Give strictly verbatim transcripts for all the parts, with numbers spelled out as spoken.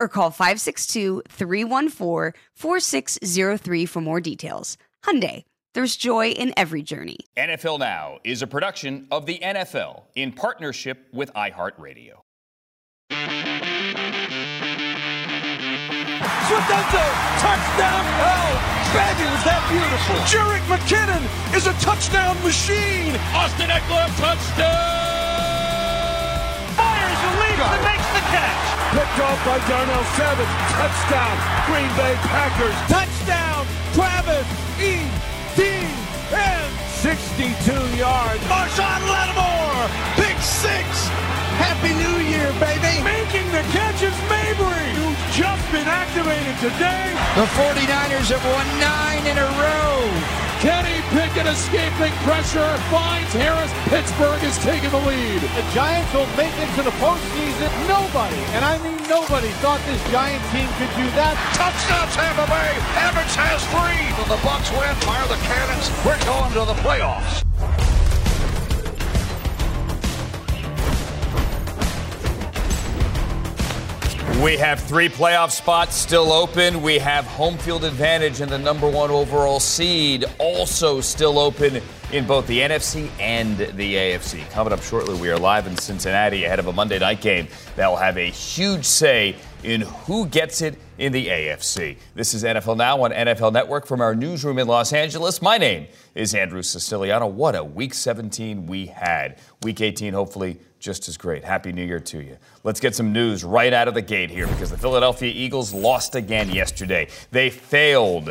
or call five six two, three one four, four six zero three for more details. Hyundai, there's joy in every journey. N F L Now is a production of the N F L in partnership with iHeartRadio. Swift does the touchdown. Oh, baby, was that beautiful. Jerick McKinnon is a touchdown machine. Austin Eckler, touchdown. Myers leaps and makes the catch. Picked off by Darnell Savage. Touchdown, Green Bay Packers. Touchdown, Travis Etienne. sixty-two yards. Marshawn Lattimore. Pick six. Happy New Year, baby. Making the catch is Mabry, who's just been activated today. The 49ers have won nine in a row. Kenny Pickett escaping pressure, finds Harris. Pittsburgh is taking the lead. The Giants will make it to the postseason. Nobody, and I mean nobody, thought this Giants team could do that. Touchdown, Tampa Bay. Evans has three. When the Bucs win, fire the cannons. We're going to the playoffs. We have three playoff spots still open. We have home field advantage and the number one overall seed also still open in both the N F C and the A F C. Coming up shortly, we are live in Cincinnati ahead of a Monday night game that will have a huge say in who gets it in the A F C. This is N F L Now on N F L Network from our newsroom in Los Angeles. My name is Andrew Siciliano. What a Week seventeen we had. Week eighteen, hopefully, just as great. Happy New Year to you. Let's get some news right out of the gate here, because the Philadelphia Eagles lost again yesterday. They failed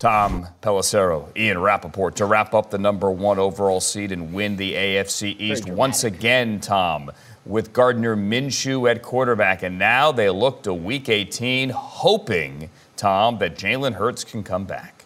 Tom Pelissero, Ian Rapoport, to wrap up the number one overall seed and win the A F C East once again, Tom, with Gardner Minshew at quarterback. And now they look to Week eighteen, hoping, Tom, that Jalen Hurts can come back.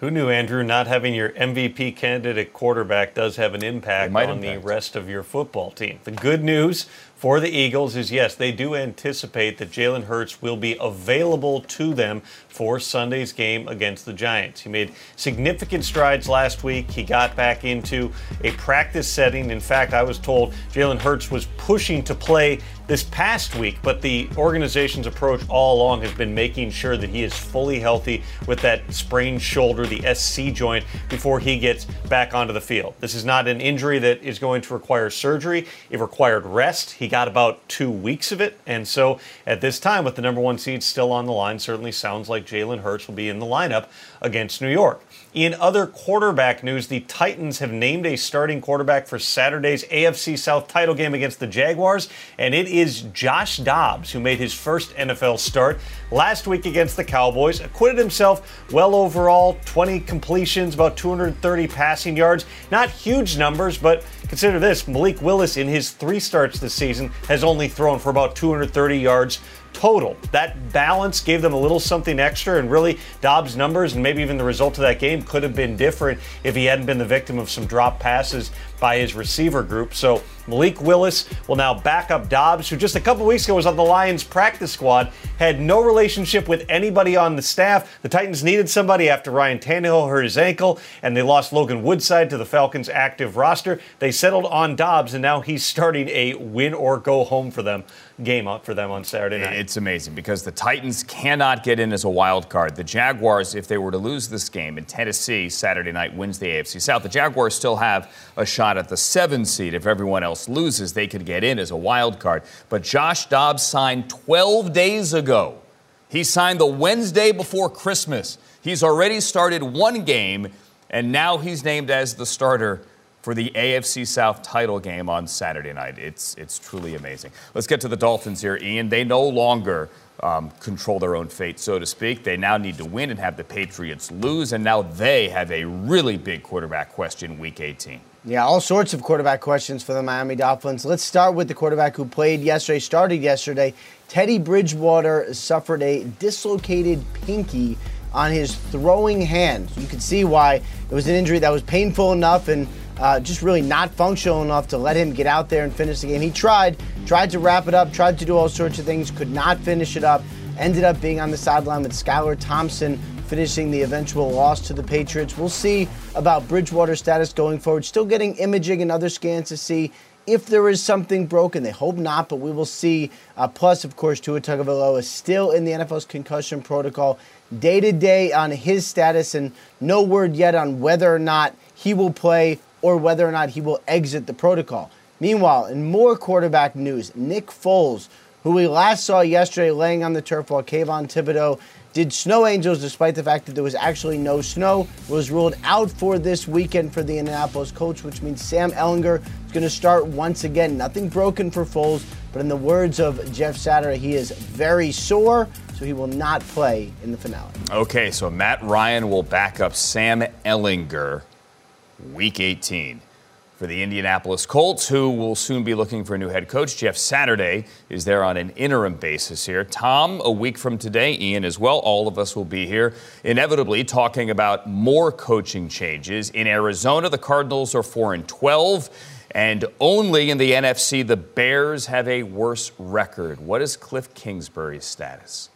Who knew, Andrew, not having your M V P candidate quarterback does have an impact on impact. the rest of your football team. The good news for the Eagles is, yes, they do anticipate that Jalen Hurts will be available to them for Sunday's game against the Giants. He made significant strides last week. He got back into a practice setting. In fact, I was told Jalen Hurts was pushing to play this past week, but the organization's approach all along has been making sure that he is fully healthy with that sprained shoulder, the S C joint, before he gets back onto the field. This is not an injury that is going to require surgery. It required rest. He got about two weeks of it. And so at this time, with the number one seed still on the line, certainly sounds like Jalen Hurts will be in the lineup against New York. In other quarterback news, the Titans have named a starting quarterback for Saturday's A F C South title game against the Jaguars, and it is Josh Dobbs, who made his first N F L start last week against the Cowboys, acquitted himself well overall, twenty completions, about two hundred thirty passing yards. Not huge numbers, but consider this, Malik Willis in his three starts this season has only thrown for about two hundred thirty yards total. That balance gave them a little something extra, and really Dobbs' numbers and maybe even the result of that game could have been different if he hadn't been the victim of some drop passes by his receiver group. So Malik Willis will now back up Dobbs, who just a couple weeks ago was on the Lions practice squad, had no relationship with anybody on the staff. The Titans needed somebody after Ryan Tannehill hurt his ankle, and they lost Logan Woodside to the Falcons' active roster. They settled on Dobbs, and now he's starting a win-or-go-home for them game up for them on Saturday night. It's amazing because the Titans cannot get in as a wild card. The Jaguars, if they were to lose this game in Tennessee Saturday night, wins the A F C South. The Jaguars still have a shot at the seven seed. If everyone else loses, they could get in as a wild card. But Josh Dobbs signed twelve days ago. He signed the Wednesday before Christmas. He's already started one game, and now he's named as the starter for the A F C South title game on Saturday night. It's it's truly amazing. Let's get to the Dolphins here, Ian. They no longer um, control their own fate, so to speak. They now need to win and have the Patriots lose, and now they have a really big quarterback question week eighteen. Yeah, all sorts of quarterback questions for the Miami Dolphins. Let's start with the quarterback who played yesterday, started yesterday. Teddy Bridgewater suffered a dislocated pinky on his throwing hand. You can see why it was an injury that was painful enough and Uh, just really not functional enough to let him get out there and finish the game. He tried, tried to wrap it up, tried to do all sorts of things, could not finish it up, ended up being on the sideline with Skylar Thompson finishing the eventual loss to the Patriots. We'll see about Bridgewater's status going forward. Still getting imaging and other scans to see if there is something broken. They hope not, but we will see. Uh, plus, of course, Tua Tagovailoa is still in the N F L's concussion protocol day to day on his status, and no word yet on whether or not he will play or whether or not he will exit the protocol. Meanwhile, in more quarterback news, Nick Foles, who we last saw yesterday laying on the turf while Kayvon Thibodeau did snow angels despite the fact that there was actually no snow, was ruled out for this weekend for the Indianapolis Colts, which means Sam Ellinger is going to start once again. Nothing broken for Foles, but in the words of Jeff Saturday, he is very sore, so he will not play in the finale. Okay, so Matt Ryan will back up Sam Ellinger week eighteen for the Indianapolis Colts, who will soon be looking for a new head coach. Jeff Saturday is there on an interim basis here. Tom, a week from today, Ian as well, all of us will be here, inevitably talking about more coaching changes. In Arizona, the Cardinals are four and twelve, and only in the N F C, the Bears have a worse record. What is Kliff Kingsbury's status?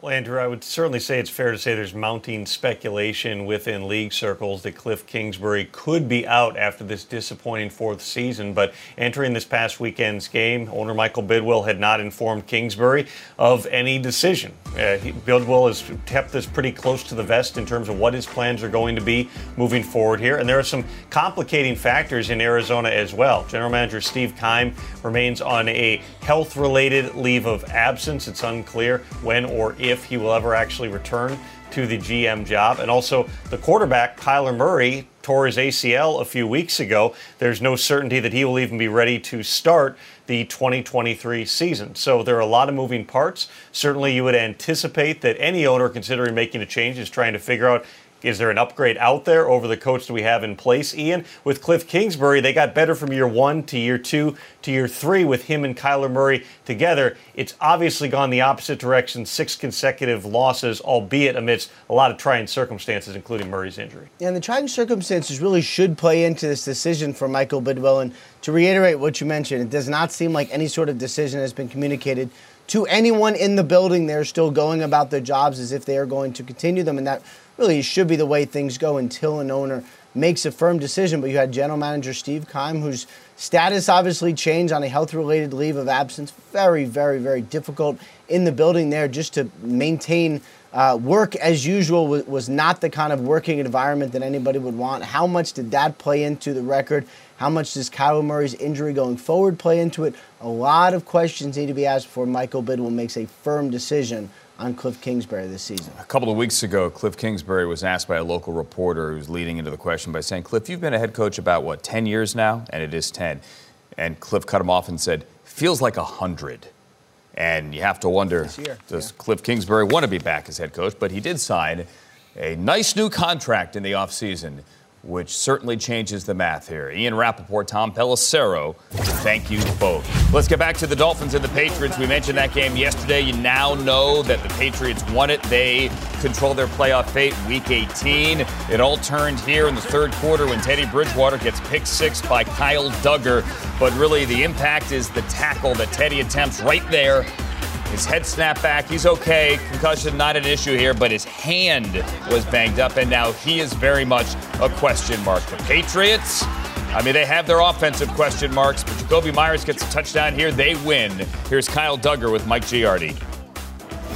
Well, Andrew, I would certainly say it's fair to say there's mounting speculation within league circles that Kliff Kingsbury could be out after this disappointing fourth season. But entering this past weekend's game, owner Michael Bidwill had not informed Kingsbury of any decision. Uh, he, Bidwill has kept this pretty close to the vest in terms of what his plans are going to be moving forward here. And there are some complicating factors in Arizona as well. General Manager Steve Keim remains on a health-related leave of absence. It's unclear when or if if he will ever actually return to the G M job. And also the quarterback, Kyler Murray, tore his A C L a few weeks ago. There's no certainty that he will even be ready to start the twenty twenty-three season. So there are a lot of moving parts. Certainly you would anticipate that any owner considering making a change is trying to figure out, is there an upgrade out there over the coach that we have in place, Ian? With Kliff Kingsbury, they got better from year one to year two to year three with him and Kyler Murray together. It's obviously gone the opposite direction, six consecutive losses, albeit amidst a lot of trying circumstances, including Murray's injury. Yeah, and the trying circumstances really should play into this decision for Michael Bidwill. And to reiterate what you mentioned, it does not seem like any sort of decision has been communicated to anyone in the building. They're still going about their jobs as if they are going to continue them, and that really should be the way things go until an owner makes a firm decision. But you had General Manager Steve Keim, whose status obviously changed on a health-related leave of absence. Very, very, very difficult in the building there just to maintain uh, work as usual was, was not the kind of working environment that anybody would want. How much did that play into the record? How much does Kyler Murray's injury going forward play into it? A lot of questions need to be asked before Michael Bidwill makes a firm decision on Kliff Kingsbury this season. A couple of weeks ago, Kliff Kingsbury was asked by a local reporter who's leading into the question by saying, Kliff, you've been a head coach about, what, ten years now? And it is ten. And Kliff cut him off and said, feels like one hundred. And you have to wonder, does yeah. Kliff Kingsbury want to be back as head coach? But he did sign a nice new contract in the offseason which certainly changes the math here. Ian Rapoport, Tom Pelissero, thank you both. Let's get back to the Dolphins and the Patriots. We mentioned that game yesterday. You now know that the Patriots won it. They control their playoff fate week eighteen. It all turned here in the third quarter when Teddy Bridgewater gets pick six by Kyle Dugger. But really the impact is the tackle that Teddy attempts right there. His head snapped back. He's okay. Concussion, not an issue here, but his hand was banged up, and now he is very much a question mark. The Patriots, I mean, they have their offensive question marks, but Jacoby Myers gets a touchdown here. They win. Here's Kyle Dugger with Mike Giardi.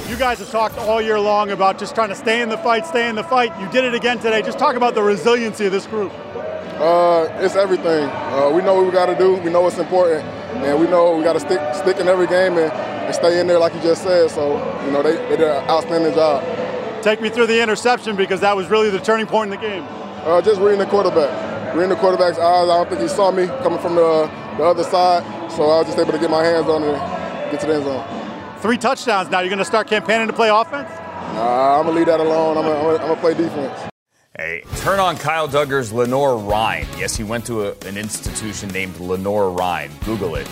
You guys have talked all year long about just trying to stay in the fight, stay in the fight. You did it again today. Just talk about the resiliency of this group. Uh, it's everything. Uh, we know what we got to do. We know what's important, and we know we got to stick, stick in every game and. And stay in there like you just said, so, you know, they, they did an outstanding job. Take me through the interception, because that was really the turning point in the game. Uh, just reading the quarterback. Reading the quarterback's eyes. I don't think he saw me coming from the, the other side, so I was just able to get my hands on it and get to the end zone. Three touchdowns now. You're going to start campaigning to play offense? Nah, I'm going to leave that alone. I'm going to play defense. Hey, turn on Kyle Duggar's Lenore Ryan. Yes, he went to a, an institution named Lenore Ryan. Google it.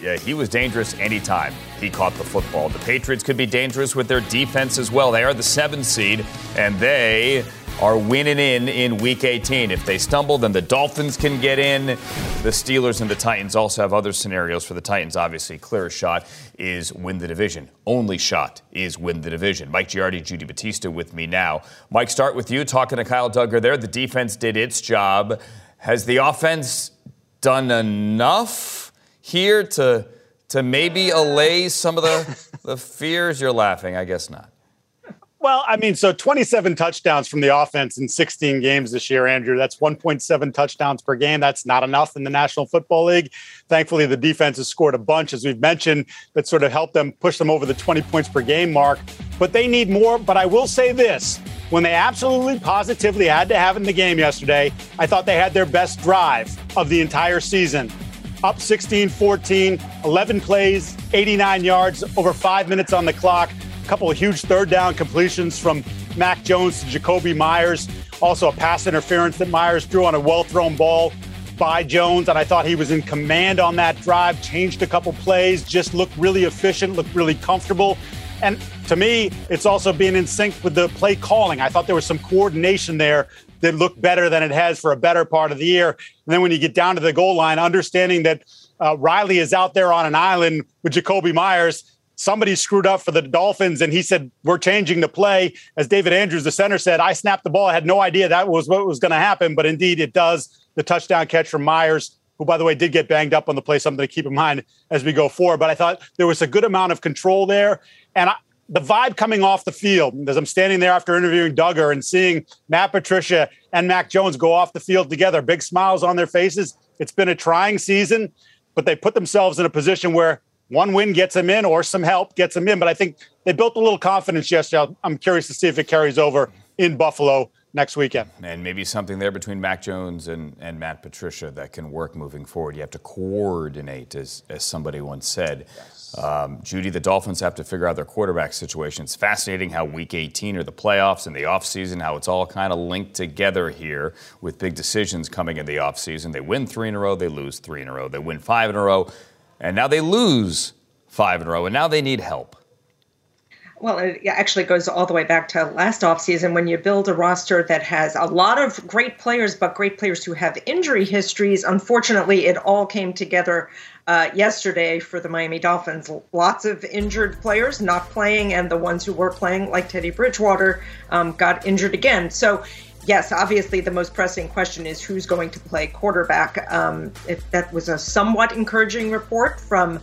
Yeah, he was dangerous anytime he caught the football. The Patriots could be dangerous with their defense as well. They are the seven seed, and they are winning in in week eighteen. If they stumble, then the Dolphins can get in. The Steelers and the Titans also have other scenarios for the Titans. Obviously, clearest shot is win the division. Only shot is win the division. Mike Giardi, Judy Batista with me now. Mike, start with you. Talking to Kyle Dugger there. The defense did its job. Has the offense done enough here to to maybe allay some of the, the fears? You're laughing. I guess not. Well, I mean, so twenty-seven touchdowns from the offense in sixteen games this year, Andrew. That's one point seven touchdowns per game. That's not enough in the National Football League. Thankfully, the defense has scored a bunch, as we've mentioned, that sort of helped them push them over the twenty points per game mark. But they need more. But I will say this. When they absolutely positively had to have in the game yesterday, I thought they had their best drive of the entire season. Up sixteen fourteen, eleven plays, eighty-nine yards, over five minutes on the clock. A couple of huge third down completions from Mac Jones to Jacoby Myers. Also a pass interference that Myers drew on a well-thrown ball by Jones. And I thought he was in command on that drive, changed a couple plays, just looked really efficient, looked really comfortable. And to me, it's also being in sync with the play calling. I thought there was some coordination there that looked better than it has for a better part of the year. And then when you get down to the goal line, understanding that uh, Riley is out there on an island with Jacoby Myers, somebody screwed up for the Dolphins, and he said, we're changing the play. As David Andrews, the center, said, I snapped the ball. I had no idea that was what was going to happen, but indeed it does. The touchdown catch from Myers, who, by the way, did get banged up on the play, something to keep in mind as we go forward. But I thought there was a good amount of control there. And I, the vibe coming off the field, as I'm standing there after interviewing Dugger and seeing Matt Patricia and Mac Jones go off the field together, big smiles on their faces. It's been a trying season, but they put themselves in a position where one win gets them in or some help gets them in. But I think they built a little confidence yesterday. I'm curious to see if it carries over in Buffalo next weekend. And maybe something there between Mac Jones and, and Matt Patricia that can work moving forward. You have to coordinate, as, as somebody once said. Yes. Um, Judy, the Dolphins have to figure out their quarterback situation. It's fascinating how week eighteen or the playoffs and the offseason, how it's all kind of linked together here with big decisions coming in the offseason. They win three in a row, they lose three in a row. They win five in a row, and now they lose five in a row, and now they need help. Well, it actually goes all the way back to last offseason when you build a roster that has a lot of great players, but great players who have injury histories. Unfortunately, it all came together uh, yesterday for the Miami Dolphins. Lots of injured players not playing, and the ones who were playing, like Teddy Bridgewater, um, got injured again. So, yes, obviously the most pressing question is who's going to play quarterback. Um, if that was a somewhat encouraging report from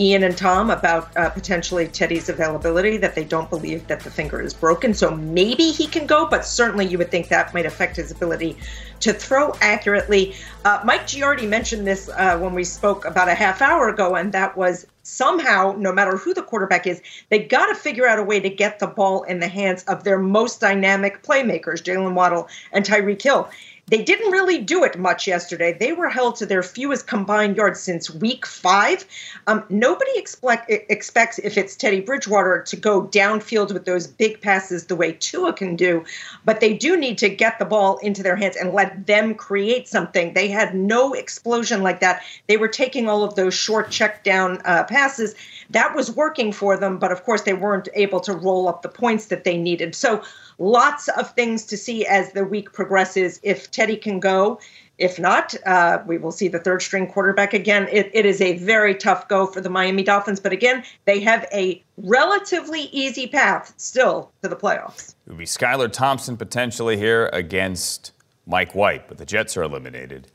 Ian and Tom about uh, potentially Teddy's availability, that they don't believe that the finger is broken. So maybe he can go, but certainly you would think that might affect his ability to throw accurately. Uh, Mike Giardi mentioned this uh, when we spoke about a half hour ago, and that was somehow, no matter who the quarterback is, they got to figure out a way to get the ball in the hands of their most dynamic playmakers, Jaylen Waddle and Tyreek Hill. They didn't really do it much yesterday. They were held to their fewest combined yards since week five. Um, nobody expect, expects, if it's Teddy Bridgewater, to go downfield with those big passes the way Tua can do, but they do need to get the ball into their hands and let them create something. They had no explosion like that. They were taking all of those short check down uh, passes. That was working for them, but of course they weren't able to roll up the points that they needed. So lots of things to see as the week progresses. If Teddy can go, if not, uh, we will see the third string quarterback again. It, it is a very tough go for the Miami Dolphins. But again, they have a relatively easy path still to the playoffs. It would be Skylar Thompson potentially here against Mike White, but the Jets are eliminated.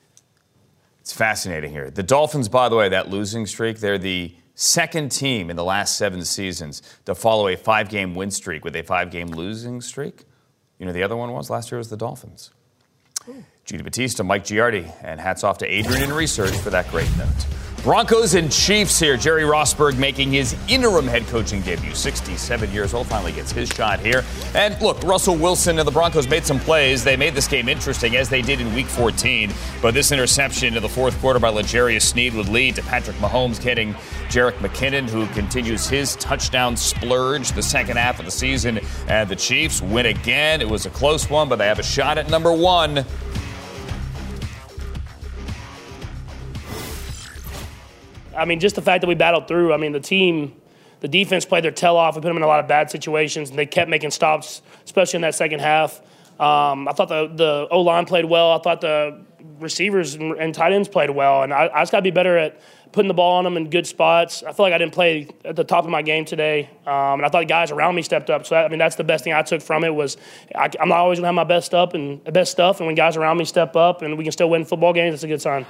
It's fascinating here. The Dolphins, by the way, that losing streak, they're the second team in the last seven seasons to follow a five-game win streak with a five-game losing streak. You know, the other one was last year was the Dolphins. Ooh. Gina Batista, Mike Giardi, and hats off to Adrian in research for that great note. Broncos and Chiefs here. Jerry Rossberg making his interim head coaching debut. sixty-seven years old, finally gets his shot here. And look, Russell Wilson and the Broncos made some plays. They made this game interesting, as they did in Week fourteen. But this interception in the fourth quarter by L'Jarius Sneed would lead to Patrick Mahomes getting Jerick McKinnon, who continues his touchdown splurge the second half of the season. And the Chiefs win again. It was a close one, but they have a shot at number one. I mean, just the fact that we battled through. I mean, the team, the defense played their tail off. We put them in a lot of bad situations, and they kept making stops, especially in that second half. Um, I thought the, the O-line played well. I thought the receivers and, and tight ends played well. And I, I just got to be better at putting the ball on them in good spots. I feel like I didn't play at the top of my game today. Um, and I thought the guys around me stepped up. So, that, I mean, that's the best thing I took from it was I, I'm not always going to have my best up and best stuff. And when guys around me step up and we can still win football games, it's a good sign.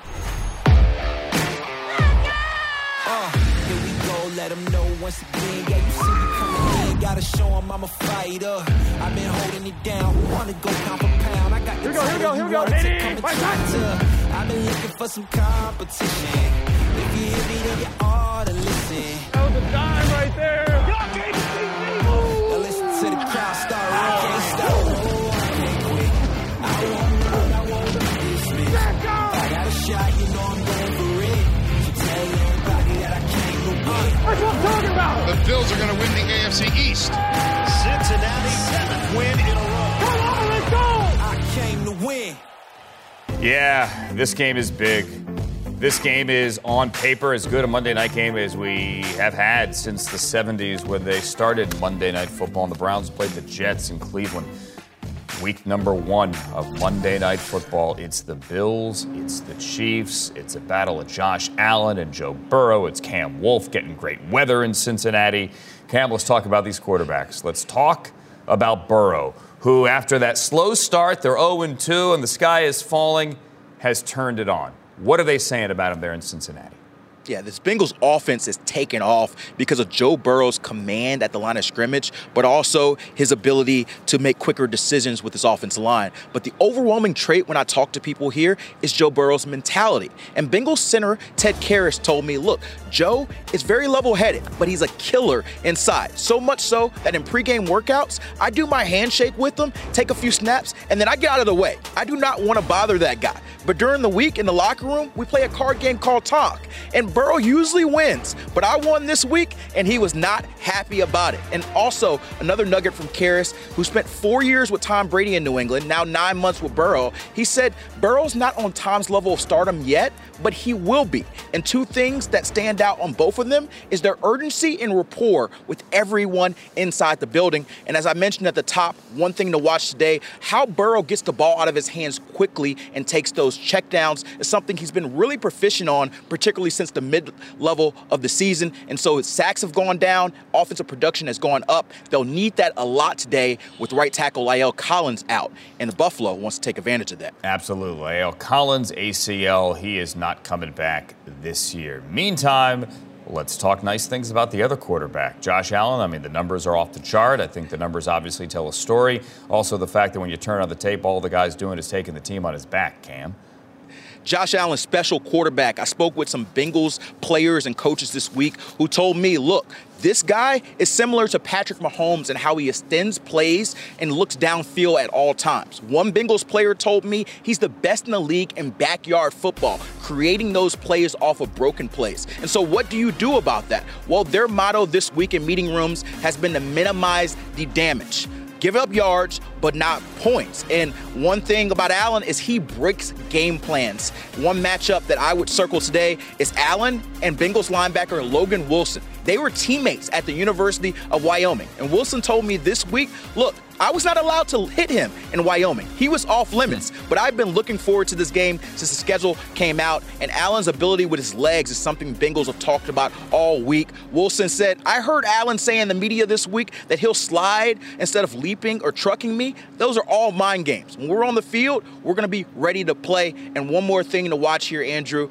Once again, yeah, you see me coming in. Gotta show him I'm a fighter. I've been holding it down. Wanna go pound for pound. I got here we go, here we go, here we go, baby. My shot. I've been looking for some competition. If you hear me, then you ought to listen. That was a dime right there. Now listen to the crowd start. I can't stop. I can't quit. I won't run. I won't miss me. I got a shot. You know I'm going for it. So tell everybody that I can't go get it. That's what I'm talking about. The Bills are going to win the A F C East. Cincinnati, seventh win in a row. Come on, let's go! I came to win. Yeah, this game is big. This game is, on paper, as good a Monday night game as we have had since the seventies when they started Monday Night Football, and the Browns played the Jets in Cleveland. Week number one of Monday Night Football. It's the Bills. It's the Chiefs. It's a battle of Josh Allen and Joe Burrow. It's Cam Wolf getting great weather in Cincinnati. Cam, let's talk about these quarterbacks. Let's talk about Burrow, who after that slow start, they're oh and two and the sky is falling, has turned it on. What are they saying about him there in Cincinnati? Yeah, this Bengals offense is taken off because of Joe Burrow's command at the line of scrimmage, but also his ability to make quicker decisions with his offensive line. But the overwhelming trait when I talk to people here is Joe Burrow's mentality. And Bengals center Ted Karras told me, look, Joe is very level-headed, but he's a killer inside. So much so that in pregame workouts, I do my handshake with him, take a few snaps, and then I get out of the way. I do not want to bother that guy. But during the week in the locker room, we play a card game called Talk. And Burrow usually wins, but I won this week, and he was not happy about it. And also, another nugget from Karras, who spent four years with Tom Brady in New England, now nine months with Burrow, he said, Burrow's not on Tom's level of stardom yet, but he will be. And two things that stand out on both of them is their urgency and rapport with everyone inside the building. And as I mentioned at the top, one thing to watch today, how Burrow gets the ball out of his hands quickly and takes those checkdowns is something he's been really proficient on, particularly since the mid-level of the season. And so his sacks have gone down. Offensive production has gone up. They'll need that a lot today with right tackle La'el Collins out. And the Buffalo wants to take advantage of that. Absolutely. La'el Collins, A C L, he is not coming back this year. Meantime, let's talk nice things about the other quarterback, Josh Allen. I mean, the numbers are off the chart. I think the numbers obviously tell a story. Also, the fact that when you turn on the tape, all the guy's doing is taking the team on his back, Cam. Josh Allen, special quarterback. I spoke with some Bengals players and coaches this week who told me, look, this guy is similar to Patrick Mahomes in how he extends plays and looks downfield at all times. One Bengals player told me he's the best in the league in backyard football, creating those plays off of broken plays. And so what do you do about that? Well, their motto this week in meeting rooms has been to minimize the damage. Give up yards, but not points. And one thing about Allen is he breaks game plans. One matchup that I would circle today is Allen and Bengals linebacker Logan Wilson. They were teammates at the University of Wyoming. And Wilson told me this week, look, I was not allowed to hit him in Wyoming. He was off limits. But I've been looking forward to this game since the schedule came out. And Allen's ability with his legs is something Bengals have talked about all week. Wilson said, I heard Allen say in the media this week that he'll slide instead of leaping or trucking me. Those are all mind games. When we're on the field, we're going to be ready to play. And one more thing to watch here, Andrew.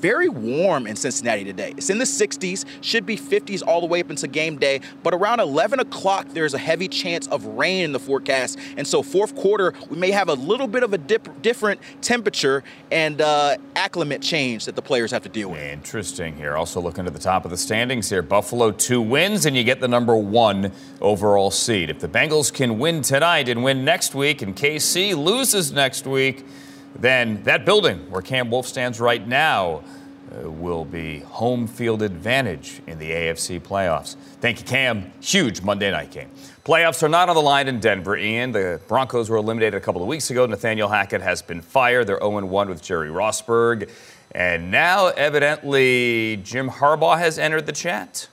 Very warm in Cincinnati today. It's in the sixties, should be fifties all the way up into game day, but around eleven o'clock, there's a heavy chance of rain in the forecast. And so fourth quarter, we may have a little bit of a dip, different temperature and uh, acclimate change that the players have to deal with. Interesting here. Also looking to the top of the standings here. Buffalo two wins, and you get the number one overall seed. If the Bengals can win tonight and win next week, and K C loses next week, then that building where Cam Wolf stands right now uh, will be home field advantage in the A F C playoffs. Thank you, Cam. Huge Monday night game. Playoffs are not on the line in Denver, Ian. The Broncos were eliminated a couple of weeks ago. Nathaniel Hackett has been fired. They're oh and one with Jerry Rossberg. And now, evidently, Jim Harbaugh has entered the chat.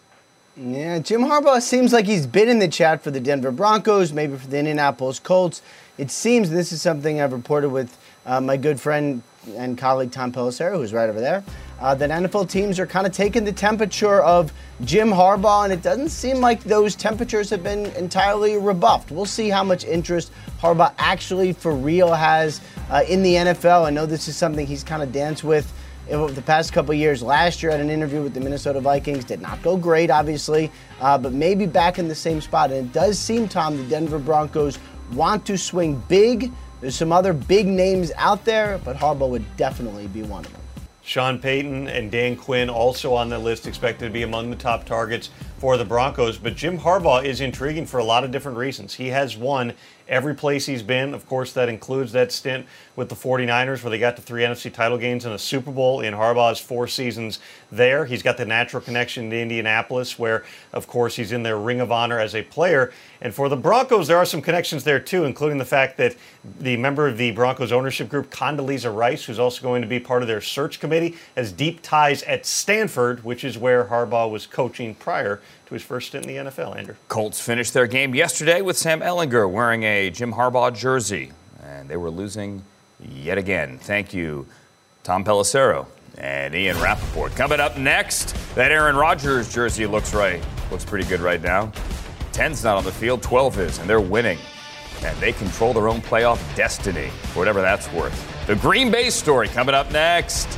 Yeah, Jim Harbaugh seems like he's been in the chat for the Denver Broncos, maybe for the Indianapolis Colts. It seems this is something I've reported with Uh, my good friend and colleague Tom Pelissero, who's right over there, uh, that N F L teams are kind of taking the temperature of Jim Harbaugh, and it doesn't seem like those temperatures have been entirely rebuffed. We'll see how much interest Harbaugh actually for real has uh, in the N F L. I know this is something he's kind of danced with over the past couple of years. Last year at an interview with the Minnesota Vikings, did not go great, obviously, uh, but maybe back in the same spot. And it does seem, Tom, the Denver Broncos want to swing big. There's some other big names out there, but Harbaugh would definitely be one of them. Sean Payton and Dan Quinn also on the list, expected to be among the top targets for the Broncos. But Jim Harbaugh is intriguing for a lot of different reasons. He has won every place he's been. Of course, that includes that stint with the forty-niners where they got to three N F C title games and a Super Bowl in Harbaugh's four seasons there. He's got the natural connection to Indianapolis where, of course, he's in their Ring of Honor as a player. And for the Broncos, there are some connections there, too, including the fact that the member of the Broncos ownership group, Condoleezza Rice, who's also going to be part of their search committee, has deep ties at Stanford, which is where Harbaugh was coaching prior to his first stint in the N F L, Andrew. Colts finished their game yesterday with Sam Ellinger wearing a Jim Harbaugh jersey, and they were losing yet again. Thank you, Tom Pelissero and Ian Rapoport. Coming up next, that Aaron Rodgers jersey looks right. Looks pretty good right now. ten's not on the field, twelve is, and they're winning. And they control their own playoff destiny, for whatever that's worth. The Green Bay story coming up next.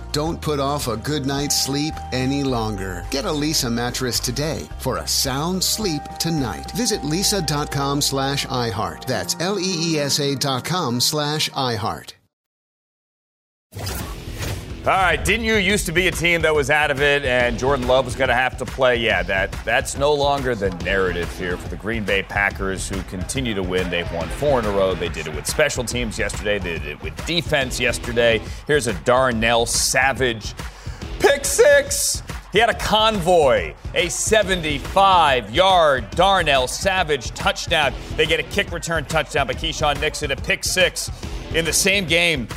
Don't put off a good night's sleep any longer. Get a Lisa mattress today for a sound sleep tonight. Visit lisa.com slash iHeart. That's L-E-E-S-A dot com slash iHeart. All right, didn't you used to be a team that was out of it and Jordan Love was going to have to play? Yeah, that that's no longer the narrative here for the Green Bay Packers, who continue to win. They've won four in a row. They did it with special teams yesterday. They did it with defense yesterday. Here's a Darnell Savage pick six. He had a convoy, a seventy-five-yard Darnell Savage touchdown. They get a kick return touchdown by Keyshawn Nixon, a pick six in the same game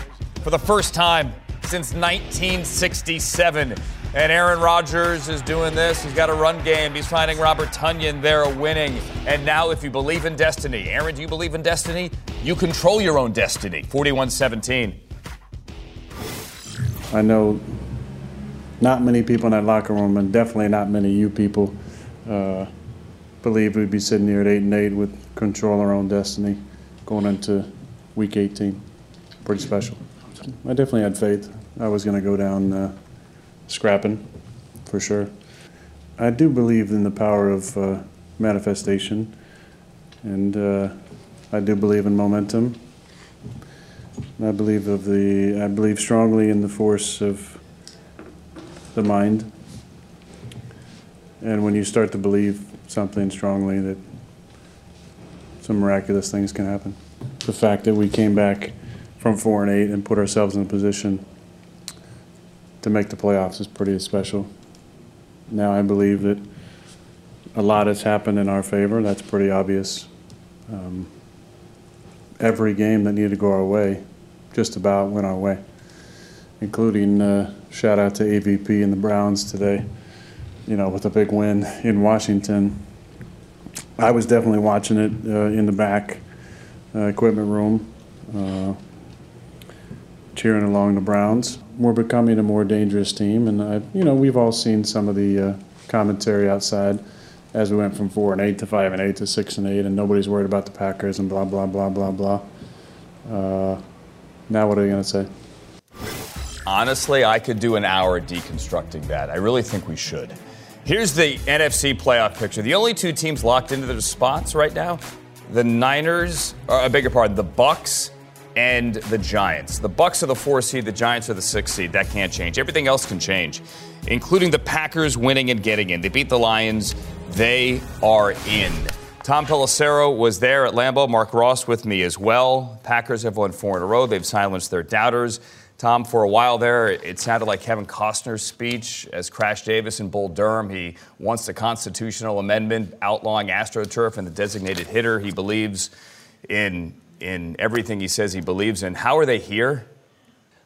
for the first time since nineteen sixty-seven. And Aaron Rodgers is doing this. He's got a run game. He's finding Robert Tonyan there, winning. And now, if you believe in destiny, Aaron, do you believe in destiny? You control your own destiny. forty-one seventeen. I know. Not many people in that locker room, and definitely not many of you people, uh, believe we'd be sitting here at eight and eight with control our own destiny going into week eighteen. Pretty special. I definitely had faith. I was going to go down uh, scrapping, for sure. I do believe in the power of uh, manifestation, and uh, I do believe in momentum. I believe of the. I believe strongly in the force of the mind. And when you start to believe something strongly, that some miraculous things can happen. The fact that we came back from four and eight and put ourselves in a position to make the playoffs is pretty special. Now I believe that a lot has happened in our favor. That's pretty obvious. Um, every game that needed to go our way just about went our way, including uh, shout out to A V P and the Browns today, you know, with a big win in Washington. I was definitely watching it uh, in the back uh, equipment room, uh, cheering along the Browns. We're becoming a more dangerous team, and I, you know, we've all seen some of the uh, commentary outside as we went from four and eight to five and eight to six and eight, and nobody's worried about the Packers and blah blah blah blah blah. Uh, now what are you going to say? Honestly, I could do an hour deconstructing that. I really think we should. Here's the N F C playoff picture. The only two teams locked into their spots right now, the Niners, or I beg your pardon, the Bucs and the Giants. The Bucs are the four seed, the Giants are the six seed. That can't change. Everything else can change, including the Packers winning and getting in. They beat the Lions. They are in. Tom Pelissero was there at Lambeau. Mark Ross with me as well. Packers have won four in a row. They've silenced their doubters. Tom, for a while there, it sounded like Kevin Costner's speech as Crash Davis and Bull Durham. He wants a constitutional amendment outlawing AstroTurf and the designated hitter. He believes in in everything he says he believes in. How are they here?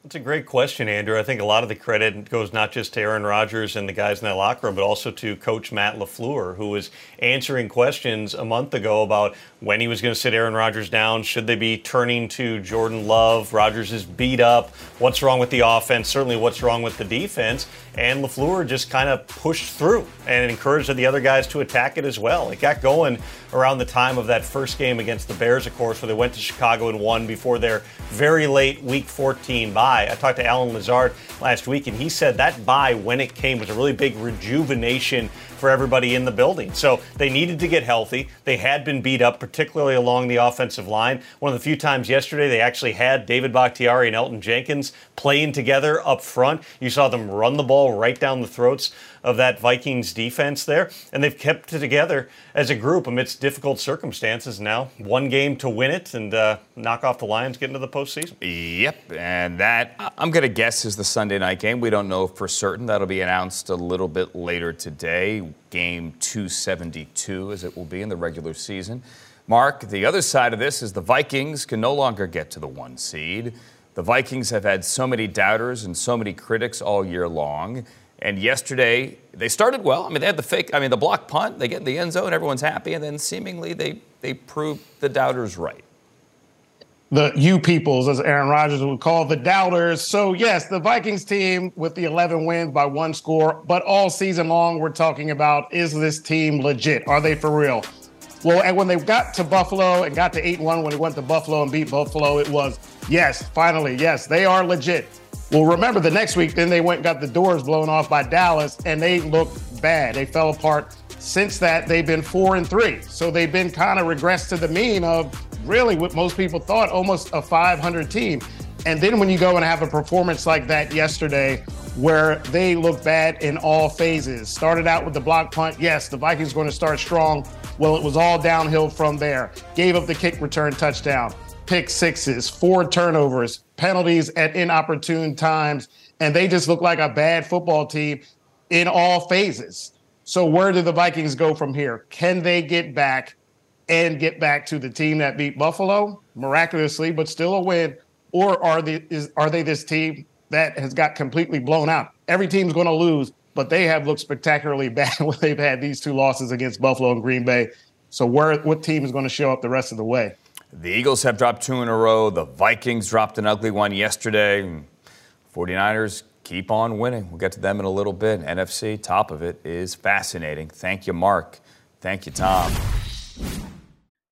That's a great question, Andrew. I think a lot of the credit goes not just to Aaron Rodgers and the guys in that locker room, but also to Coach Matt LaFleur, who was answering questions a month ago about when he was going to sit Aaron Rodgers down. Should they be turning to Jordan Love? Rodgers is beat up. What's wrong with the offense? Certainly what's wrong with the defense? And LaFleur just kind of pushed through and encouraged the other guys to attack it as well. It got going around the time of that first game against the Bears, of course, where they went to Chicago and won before their very late Week fourteen bye. I talked to Alan Lazard last week, and he said that bye, when it came, was a really big rejuvenation for everybody in the building. So they needed to get healthy. They had been beat up, particularly along the offensive line. One of the few times yesterday they actually had David Bakhtiari and Elgton Jenkins playing together up front. You saw them run the ball right down the throats of that Vikings defense there, and they've kept it together as a group amidst difficult circumstances. Now one game to win it and uh, knock off the Lions, get into the postseason. Yep, and that, I'm going to guess, is the Sunday night game. We don't know for certain. That'll be announced a little bit later today. Game two seventy-two, as it will be in the regular season. Mark, the other side of this is the Vikings can no longer get to the one seed. The Vikings have had so many doubters and so many critics all year long. And yesterday, they started well. I mean, they had the fake, I mean, the block punt. They get in the end zone, everyone's happy, and then seemingly they, they proved the doubters right. The you peoples, as Aaron Rodgers would call the doubters. So, yes, the Vikings team with the eleven wins by one score, but all season long we're talking about, is this team legit? Are they for real? Well, and when they got to Buffalo and got to eight one, when they went to Buffalo and beat Buffalo, it was, yes, finally, yes, they are legit. Well, remember, the next week, then they went and got the doors blown off by Dallas, and they looked bad. They fell apart. Since that, they've been four and three. So they've been kind of regressed to the mean of really what most people thought, almost a five hundred team. And then when you go and have a performance like that yesterday, where they look bad in all phases. Started out with the block punt. Yes, the Vikings are going to start strong. Well, it was all downhill from there. Gave up the kick return touchdown. Pick sixes, four turnovers, penalties at inopportune times, and they just look like a bad football team in all phases. So where do the Vikings go from here? Can they get back and get back to the team that beat Buffalo miraculously, but still a win? Or are they, is, are they this team that has got completely blown out? Every team's going to lose, but they have looked spectacularly bad when they've had these two losses against Buffalo and Green Bay. So where, what team is going to show up the rest of the way? The Eagles have dropped two in a row. The Vikings dropped an ugly one yesterday. forty-niners keep on winning. We'll get to them in a little bit. N F C, top of it, is fascinating. Thank you, Mark. Thank you, Tom.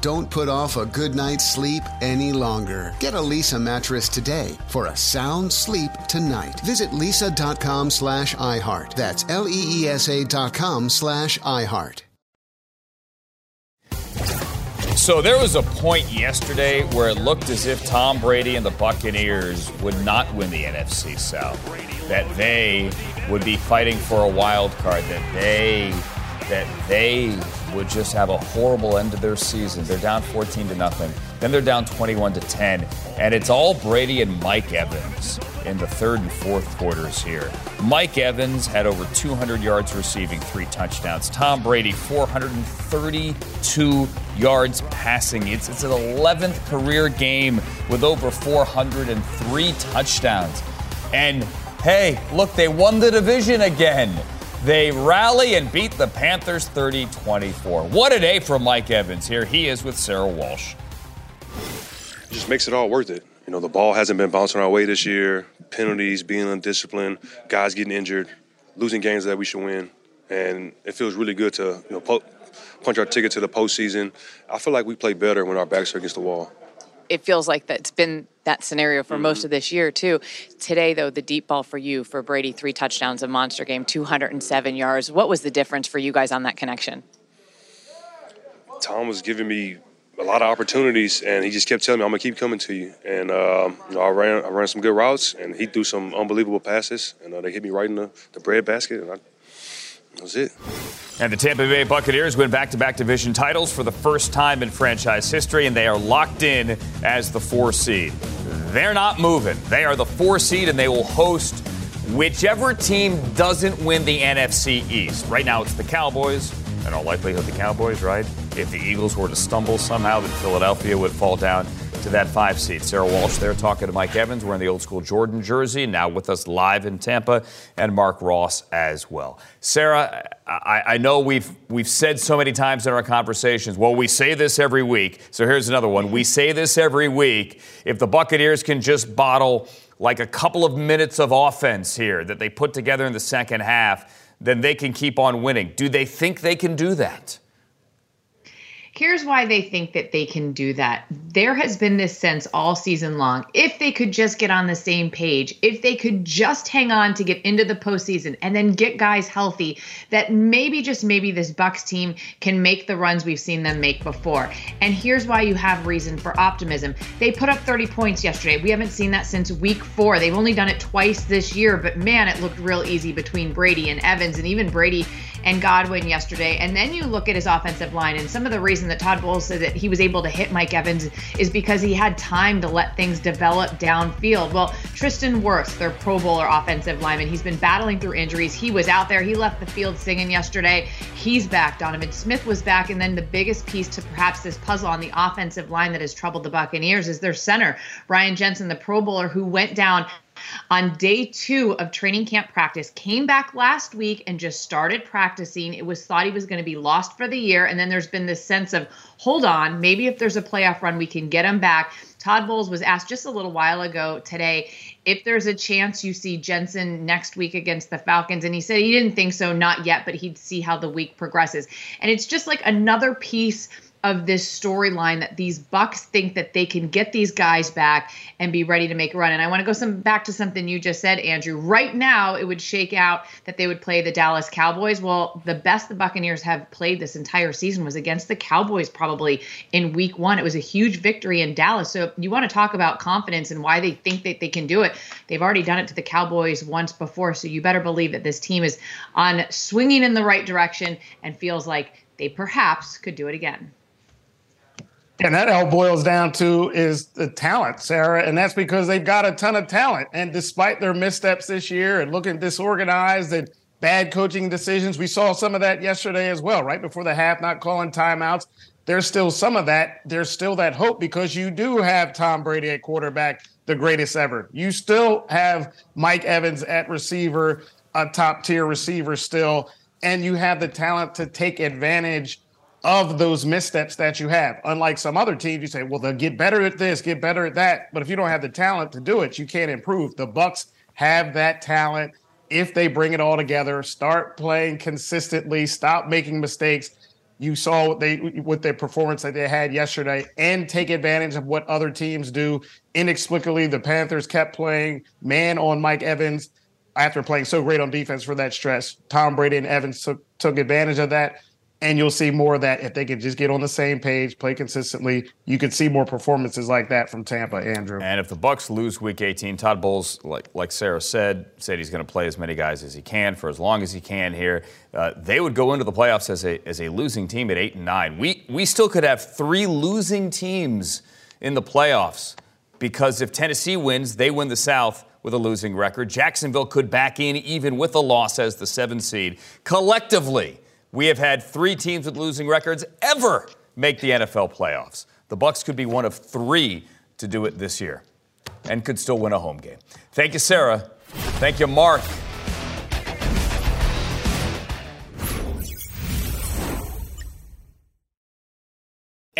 Don't put off a good night's sleep any longer. Get a Lisa mattress today for a sound sleep tonight. Visit lisa.com slash iHeart. That's L E E S A dot com slash iHeart. So there was a point yesterday where it looked as if Tom Brady and the Buccaneers would not win the N F C South, that they would be fighting for a wild card, that they that they would just have a horrible end to their season. They're down fourteen to nothing. Then they're down twenty-one to ten. And it's all Brady and Mike Evans in the third and fourth quarters here. Mike Evans had over two hundred yards receiving, three touchdowns. Tom Brady, four hundred thirty-two yards passing. It's, it's an eleventh career game with over four hundred three touchdowns. And, hey, look, they won the division again. They rally and beat the Panthers thirty twenty-four. What a day for Mike Evans. Here he is with Sarah Walsh. It just makes it all worth it. You know, the ball hasn't been bouncing our way this year. Penalties, being undisciplined, guys getting injured, losing games that we should win. And it feels really good to, you know, po- punch our ticket to the postseason. I feel like we play better when our backs are against the wall. It feels like that's been that scenario for mm-hmm. most of this year, too. Today, though, the deep ball for you, for Brady, three touchdowns, a monster game, two hundred seven yards. What was the difference for you guys on that connection? Tom was giving me a lot of opportunities, and he just kept telling me, I'm going to keep coming to you. And um, you know, I ran I ran some good routes, and he threw some unbelievable passes, and uh, they hit me right in the, the bread basket, and I, that was it. And the Tampa Bay Buccaneers win back-to-back division titles for the first time in franchise history, and they are locked in as the four seed. They're not moving. They are the four seed, and they will host whichever team doesn't win the N F C East. Right now it's the Cowboys. In all likelihood, the Cowboys, right? If the Eagles were to stumble somehow, then Philadelphia would fall down to that five seed. Sarah Walsh there talking to Mike Evans. We're in the old school Jordan jersey, now with us live in Tampa, and Mark Ross as well. Sarah, I, I know we've we've said so many times in our conversations, well, we say this every week. So here's another one. We say this every week. If the Buccaneers can just bottle like a couple of minutes of offense here that they put together in the second half, then they can keep on winning. Do they think they can do that? Here's why they think that they can do that. There has been this sense all season long, if they could just get on the same page, if they could just hang on to get into the postseason and then get guys healthy, that maybe, just maybe, this Bucs team can make the runs we've seen them make before. And here's why you have reason for optimism. They put up thirty points yesterday. We haven't seen that since week four. They've only done it twice this year, but man, it looked real easy between Brady and Evans, and even Brady and Godwin yesterday. And then you look at his offensive line, and some of the reason that Todd Bowles said that he was able to hit Mike Evans is because he had time to let things develop downfield. Well, Tristan Wirfs, their Pro Bowler offensive lineman, he's been battling through injuries. He was out there. He left the field singing yesterday. He's back. Donovan Smith was back. And then the biggest piece to perhaps this puzzle on the offensive line that has troubled the Buccaneers is their center, Ryan Jensen, the Pro Bowler, who went down on day two of training camp practice, came back last week and just started practicing. It was thought he was going to be lost for the year. And then there's been this sense of, hold on, maybe if there's a playoff run, we can get him back. Todd Bowles was asked just a little while ago today if there's a chance you see Jensen next week against the Falcons. And he said he didn't think so, not yet, but he'd see how the week progresses. And it's just like another piece of this storyline that these Bucs think that they can get these guys back and be ready to make a run. And I want to go some back to something you just said, Andrew. Right now, it would shake out that they would play the Dallas Cowboys. Well, the best the Buccaneers have played this entire season was against the Cowboys, probably in week one. It was a huge victory in Dallas. So you want to talk about confidence and why they think that they can do it. They've already done it to the Cowboys once before. So you better believe that this team is on swinging in the right direction and feels like they perhaps could do it again. And that all boils down to is the talent, Sarah, and that's because they've got a ton of talent. And despite their missteps this year and looking disorganized and bad coaching decisions, we saw some of that yesterday as well, right before the half, not calling timeouts. There's still some of that. There's still that hope because you do have Tom Brady at quarterback, the greatest ever. You still have Mike Evans at receiver, a top-tier receiver still, and you have the talent to take advantage of those missteps that you have. Unlike some other teams, you say, well, they'll get better at this, get better at that. But if you don't have the talent to do it, you can't improve. The Bucs have that talent. If they bring it all together, start playing consistently, stop making mistakes. You saw what they with their performance that they had yesterday, and take advantage of what other teams do. Inexplicably, the Panthers kept playing man on Mike Evans after playing so great on defense for that stretch. Tom Brady and Evans took, took advantage of that. And you'll see more of that if they can just get on the same page, play consistently. You could see more performances like that from Tampa, Andrew. And if the Bucs lose Week eighteen, Todd Bowles, like like Sarah said, said he's going to play as many guys as he can for as long as he can here. Uh, they would go into the playoffs as a as a losing team at eight and nine. We we still could have three losing teams in the playoffs because if Tennessee wins, they win the South with a losing record. Jacksonville could back in even with a loss as the seven seed. Collectively, we have had three teams with losing records ever make the N F L playoffs. The Bucs could be one of three to do it this year and could still win a home game. Thank you, Sarah. Thank you, Mark.